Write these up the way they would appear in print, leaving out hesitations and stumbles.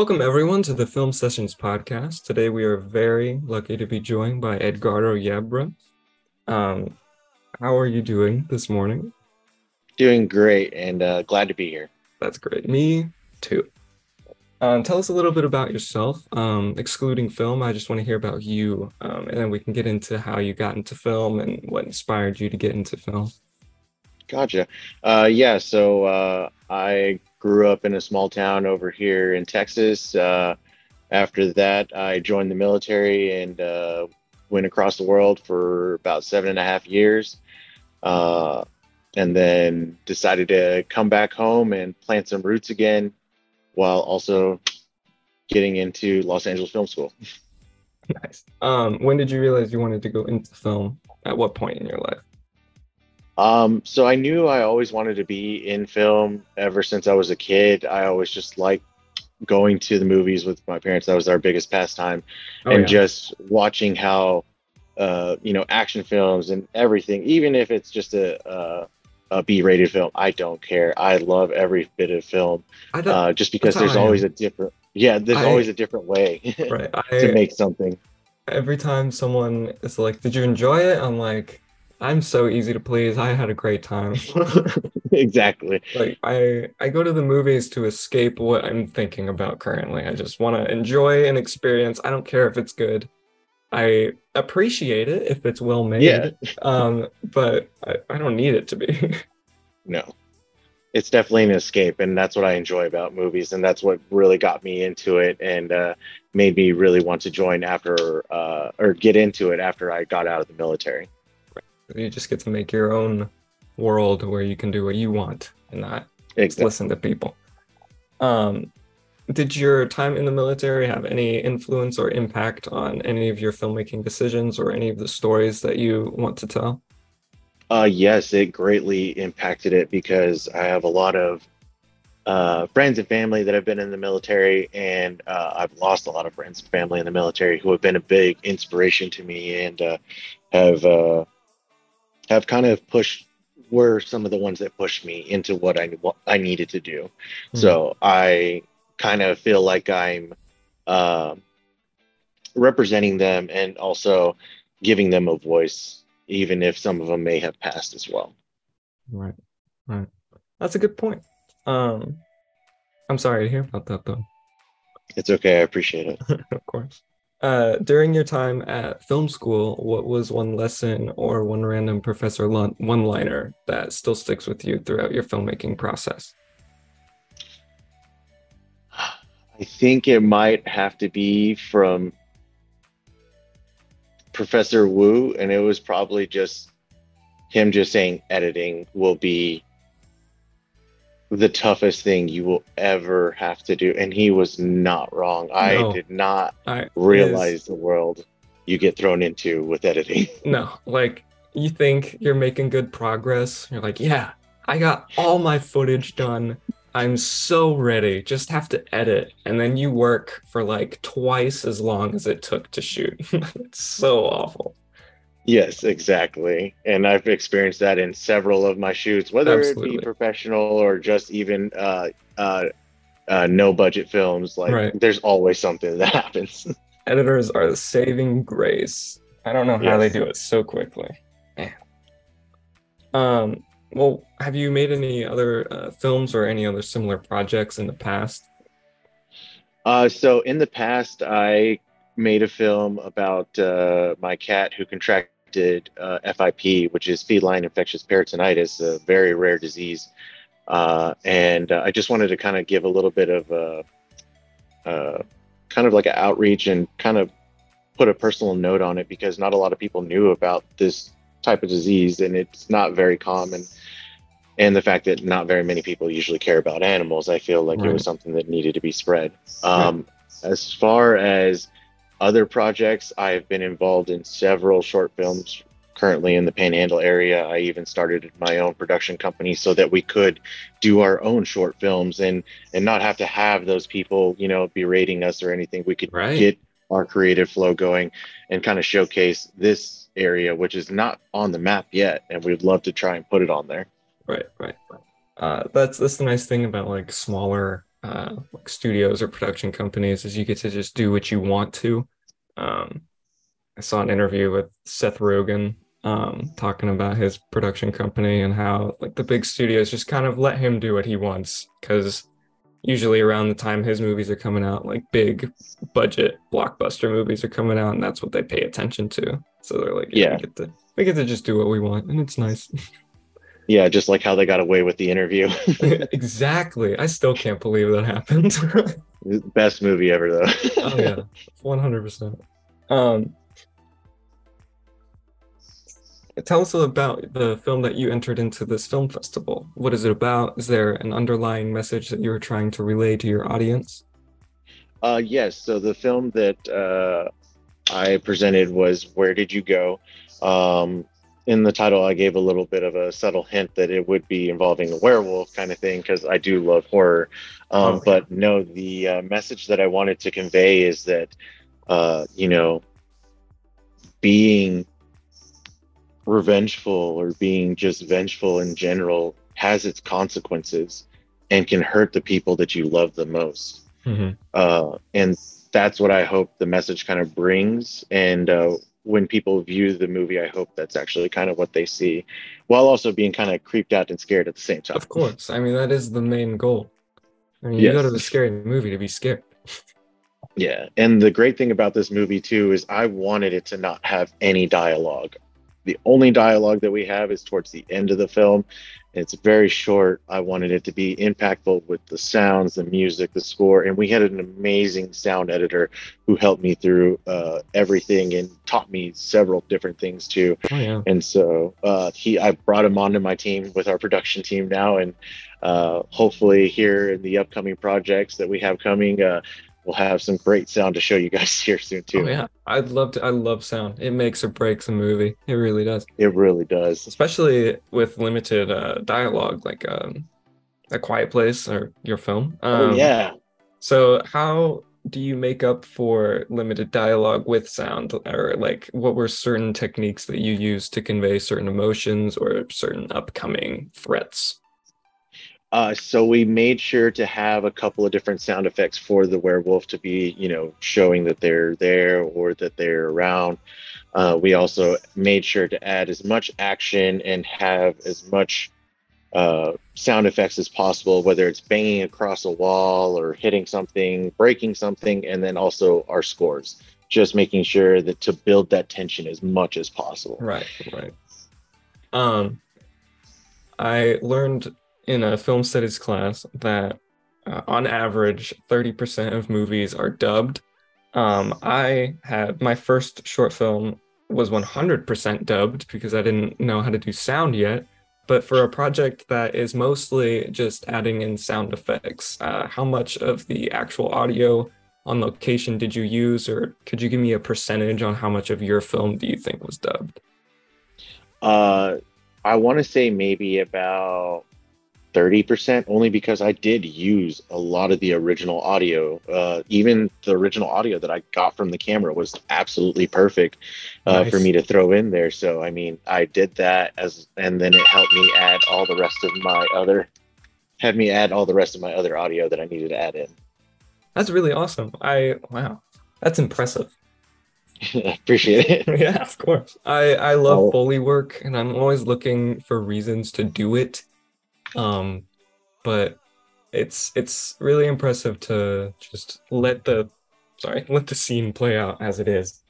Welcome everyone to the Film Sessions Podcast. Today we are very lucky to be joined by Edgardo Yebra. How are you doing this morning? Doing great and glad to be here. That's great. Me too. Tell us a little bit about yourself, excluding film. I just want to hear about you, and then we can get into how you got into film and what inspired you to get into film. Gotcha. So I grew up in a small town over here in Texas. After that, I joined the military and went across the world for about 7.5 years, and then decided to come back home and plant some roots again while also getting into Los Angeles Film School. Nice. When did you realize you wanted to go into film? At what point in your life? So I knew I always wanted to be in film ever since I was a kid. I always just liked going to the movies with my parents. That was our biggest pastime. Just watching how, action films and everything, even if it's just a B-rated film, I don't care. I love every bit of film, just because there's always a different way to make something. Every time someone is like, "Did you enjoy it?" I'm like, I'm so easy to please. I had a great time. Exactly. Like I go to the movies to escape what I'm thinking about currently. I just want to enjoy an experience. I don't care if it's good. I appreciate it if it's well made. Yeah. But I don't need it to be. No. It's definitely an escape, and that's what I enjoy about movies, and that's what really got me into it and made me really want to join after or get into it after I got out of the military. You just get to make your own world where you can do what you want and not listen to people. Did your time in the military have any influence or impact on any of your filmmaking decisions or any of the stories that you want to tell? Yes, it greatly impacted it because I have a lot of friends and family that have been in the military, and I've lost a lot of friends and family in the military who have been a big inspiration to me and have kind of were some of the ones that pushed me into what I needed to do. Mm-hmm. So I kind of feel like I'm representing them and also giving them a voice, even if some of them may have passed as well. Right. That's a good point. I'm sorry to hear about that, though. It's okay. I appreciate it. Of course. During your time at film school, what was one lesson or one random professor one-liner that still sticks with you throughout your filmmaking process? I think it might have to be from Professor Wu, and it was probably just him just saying editing will be the toughest thing you will ever have to do. And he was not wrong. No, I did not realize the world you get thrown into with editing. No, like you think you're making good progress. You're like, yeah, I got all my footage done. I'm so ready. Just have to edit. And then you work for like twice as long as it took to shoot. It's so awful. Yes, exactly. And I've experienced that in several of my shoots, whether it be professional or just even no budget films. Like there's always something that happens. Editors are the saving grace. I don't know how they do it so quickly. Man. Well, have you made any other films or any other similar projects in the past? So in the past, I made a film about my cat who contracted FIP, which is feline infectious peritonitis, a very rare disease. And I just wanted to kind of give a little bit of kind of like an outreach and kind of put a personal note on it because not a lot of people knew about this type of disease, and it's not very common. And the fact that not very many people usually care about animals, I feel like it was something that needed to be spread. As far as other projects, I've been involved in several short films currently in the Panhandle area. I even started my own production company so that we could do our own short films and not have to have those people, berating us or anything. We could get our creative flow going and kind of showcase this area, which is not on the map yet. And we'd love to try and put it on there. Right. That's the nice thing about like smaller like studios or production companies is you get to just do what you want to. I saw an interview with Seth Rogen talking about his production company and how like the big studios just kind of let him do what he wants, because usually around the time his movies are coming out, like big budget blockbuster movies are coming out, and that's what they pay attention to. So they're like, yeah, we get to just do what we want, and it's nice. Yeah, just like how they got away with the interview. Exactly. I still can't believe that happened. Best movie ever, though. Oh, yeah. 100%. Tell us about the film that you entered into this film festival. What is it about? Is there an underlying message that you were trying to relay to your audience? Yes. So the film that I presented was Where Did You Go? In the title, I gave a little bit of a subtle hint that it would be involving a werewolf kind of thing, because I do love horror. But no, the message that I wanted to convey is that, you know, being revengeful or being just vengeful in general has its consequences and can hurt the people that you love the most. Mm-hmm. And that's what I hope the message kind of brings. And when people view the movie, I hope that's actually kind of what they see, while also being kind of creeped out and scared at the same time. Of course. I mean, that is the main goal. I mean, yes. You go to the scary movie to be scared. Yeah. And the great thing about this movie, too, is I wanted it to not have any dialogue. The only dialogue that we have is towards the end of the film. It's very short. I wanted it to be impactful with the sounds, the music, the score. And we had an amazing sound editor who helped me through everything and taught me several different things, too. Oh, yeah. And so I brought him onto my team with our production team now. And hopefully here in the upcoming projects that we have coming, we'll have some great sound to show you guys here soon, too. Oh, yeah. I love sound. It makes or breaks a movie. It really does. It really does. Especially with limited dialogue, like A Quiet Place or your film. Oh, yeah. So how do you make up for limited dialogue with sound? Or like, what were certain techniques that you used to convey certain emotions or certain upcoming threats? So we made sure to have a couple of different sound effects for the werewolf to be, you know, showing that they're there or that they're around. We also made sure to add as much action and have as much sound effects as possible, whether it's banging across a wall or hitting something, breaking something, and then also our scores. Just making sure that to build that tension as much as possible. Right. I learned in a film studies class that on average 30% of movies are dubbed. I had my first short film was 100% dubbed because I didn't know how to do sound yet, but for a project that is mostly just adding in sound effects, how much of the actual audio on location did you use, or could you give me a percentage on how much of your film do you think was dubbed? I want to say maybe about 30%, only because I did use a lot of the original audio. Even the original audio that I got from the camera was absolutely perfect for me to throw in there. So, I mean, I did that and then it helped me add all the rest of my other, audio that I needed to add in. That's really awesome. Wow, that's impressive. I appreciate it. Yeah, of course. I love Foley work, and I'm always looking for reasons to do it. But it's really impressive to just let the scene play out as it is.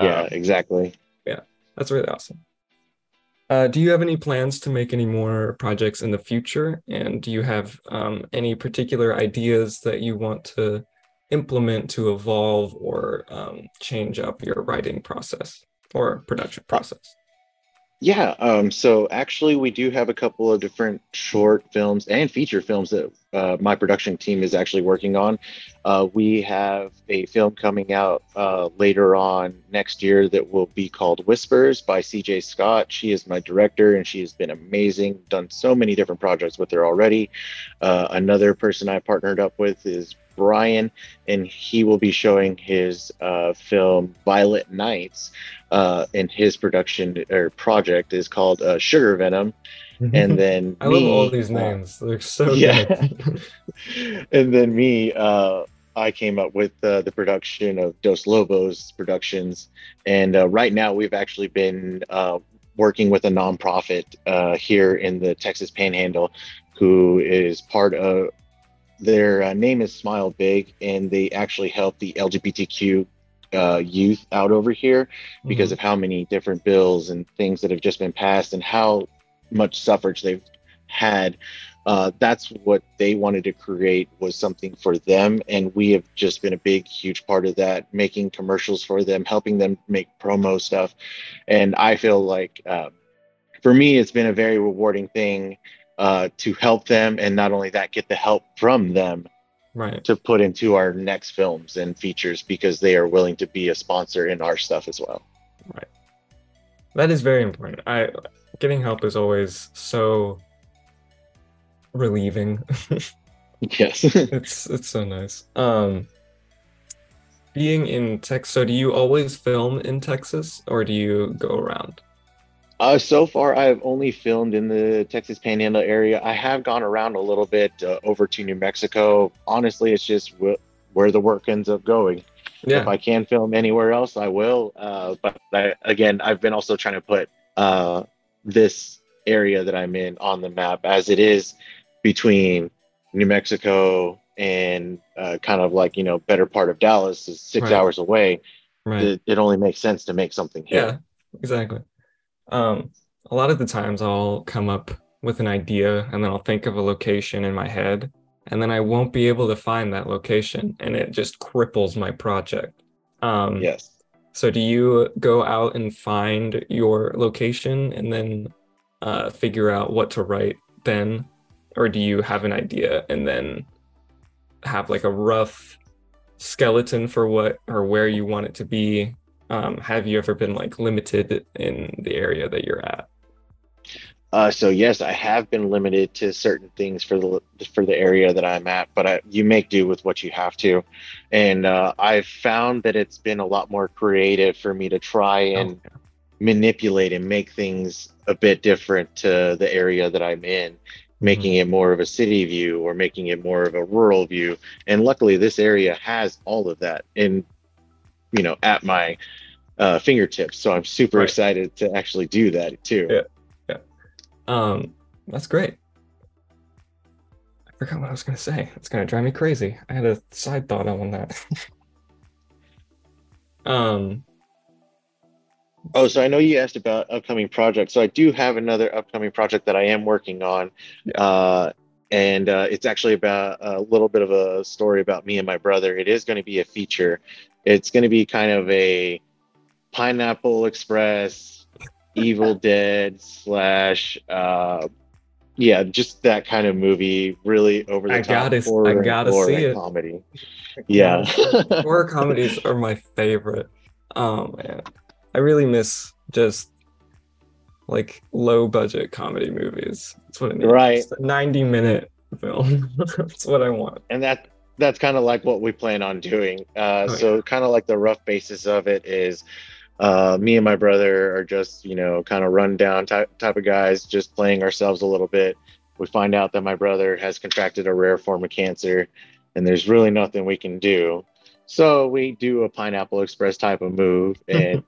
Yeah, exactly. Yeah, that's really awesome. Do you have any plans to make any more projects in the future? And do you have any particular ideas that you want to implement to evolve or change up your writing process or production process? Yeah, so actually we do have a couple of different short films and feature films that my production team is actually working on. We have a film coming out later on next year that will be called Whispers by CJ Scott. She is my director and she has been amazing, done so many different projects with her already. Another person I partnered up with is Brian, and he will be showing his film Violet Nights, and his production or project is called Sugar Venom. And then I love all these names. They're so good. And then me, I came up with the production of Dos Lobos Productions. And right now we've actually been working with a nonprofit here in the Texas Panhandle who is part of, their name is Smile Big, and they actually help the LGBTQ youth out over here because of how many different bills and things that have just been passed and how much suffrage they've had. That's what they wanted to create was something for them, and we have just been a big, huge part of that, making commercials for them, helping them make promo stuff. And I feel like for me, it's been a very rewarding thing to help them, and not only that, get the help from them to put into our next films and features because they are willing to be a sponsor in our stuff as well. Right. That is very important. Getting help is always so relieving. Yes. It's so nice. Being in Texas, so do you always film in Texas or do you go around? So far, I've only filmed in the Texas Panhandle area. I have gone around a little bit over to New Mexico. Honestly, it's just where the work ends up going. Yeah. If I can film anywhere else, I will. But I've been also trying to put this area that I'm in on the map, as it is between New Mexico and kind of like, better part of Dallas is 6 hours away. Right. It only makes sense to make something here. Yeah, exactly. A lot of the times I'll come up with an idea and then I'll think of a location in my head and then I won't be able to find that location and it just cripples my project. Yes. So do you go out and find your location and then figure out what to write then? Or do you have an idea and then have like a rough skeleton for what or where you want it to be? Have you ever been like limited in the area that you're at? So yes, I have been limited to certain things for the area that I'm at, but you make do with what you have to. And I've found that it's been a lot more creative for me to try and manipulate and make things a bit different to the area that I'm in, making it more of a city view or making it more of a rural view. And luckily this area has all of that in at my fingertips. So I'm super excited to actually do that too. Yeah. That's great. I forgot what I was going to say. It's going to drive me crazy. I had a side thought on that. So I know you asked about upcoming projects. So I do have another upcoming project that I am working on. Yeah. And it's actually about a little bit of a story about me and my brother. It is going to be a feature. It's going to be kind of a Pineapple Express, Evil Dead / just that kind of movie, really over the top horror and comedy. Yeah. Horror comedies are my favorite. Oh man, I really miss just like low budget comedy movies. That's what it means. Right. It's a 90-minute film. That's what I want. And that's kind of like what we plan on doing. Kind of like the rough basis of it is me and my brother are just, kind of run down type of guys, just playing ourselves a little bit. We find out that my brother has contracted a rare form of cancer and there's really nothing we can do. So we do a Pineapple Express type of move and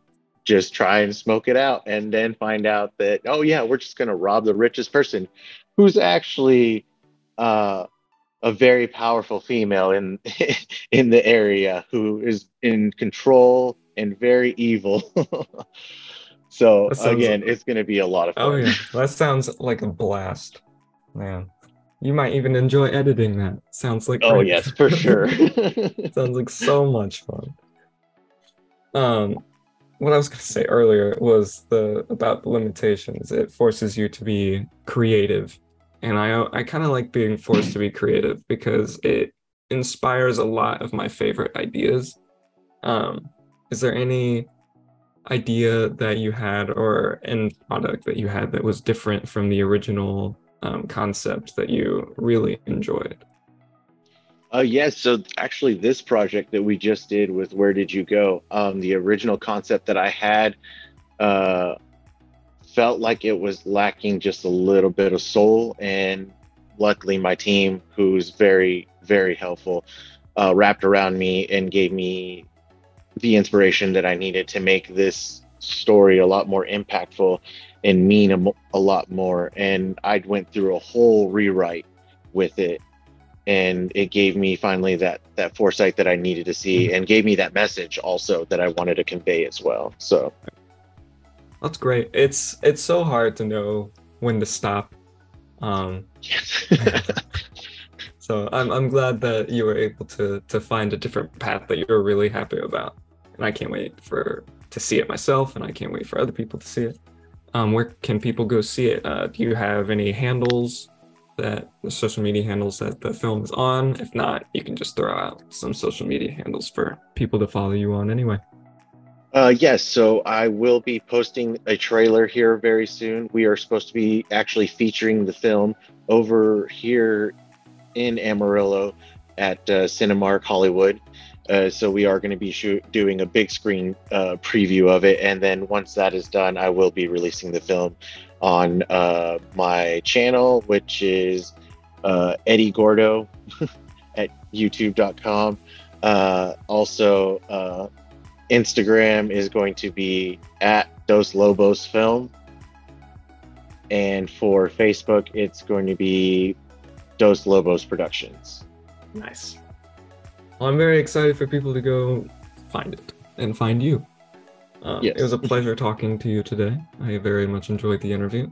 just try and smoke it out and then find out that, we're just going to rob the richest person who's actually, a very powerful female in the area who is in control and very evil. So again, it's going to be a lot of fun. Oh yeah, that sounds like a blast, man. You might even enjoy editing that. Sounds like yes, for sure. Sounds like so much fun. What I was going to say earlier was about the limitations. It forces you to be creative. And I kind of like being forced to be creative because it inspires a lot of my favorite ideas. Is there any idea that you had or end product that you had that was different from the original concept that you really enjoyed? Yes. So actually this project that we just did with Where Did You Go? The original concept that I had felt like it was lacking just a little bit of soul. And luckily my team, who's very, very helpful, wrapped around me and gave me the inspiration that I needed to make this story a lot more impactful and mean a lot more. And I went through a whole rewrite with it. And it gave me finally that foresight that I needed to see, and gave me that message also that I wanted to convey as well. So that's great. It's so hard to know when to stop. Yes. So I'm glad that you were able to find a different path that you were really happy about, and I can't wait to see it myself, and I can't wait for other people to see it. Where can people go see it? Do you have any handles? That the social media handles that the film is on? If not, you can just throw out some social media handles for people to follow you on anyway. Yes, so I will be posting a trailer here very soon. We are supposed to be actually featuring the film over here in Amarillo at Cinemark Hollywood. So we are going to be doing a big screen preview of it. And then once that is done, I will be releasing the film on my channel, which is Eddie Gordo at youtube.com. Also, Instagram is going to be at Dos Lobos Film. And for Facebook, it's going to be Dos Lobos Productions. Nice. I'm very excited for people to go find it and find you. Yes. It was a pleasure talking to you today. I very much enjoyed the interview.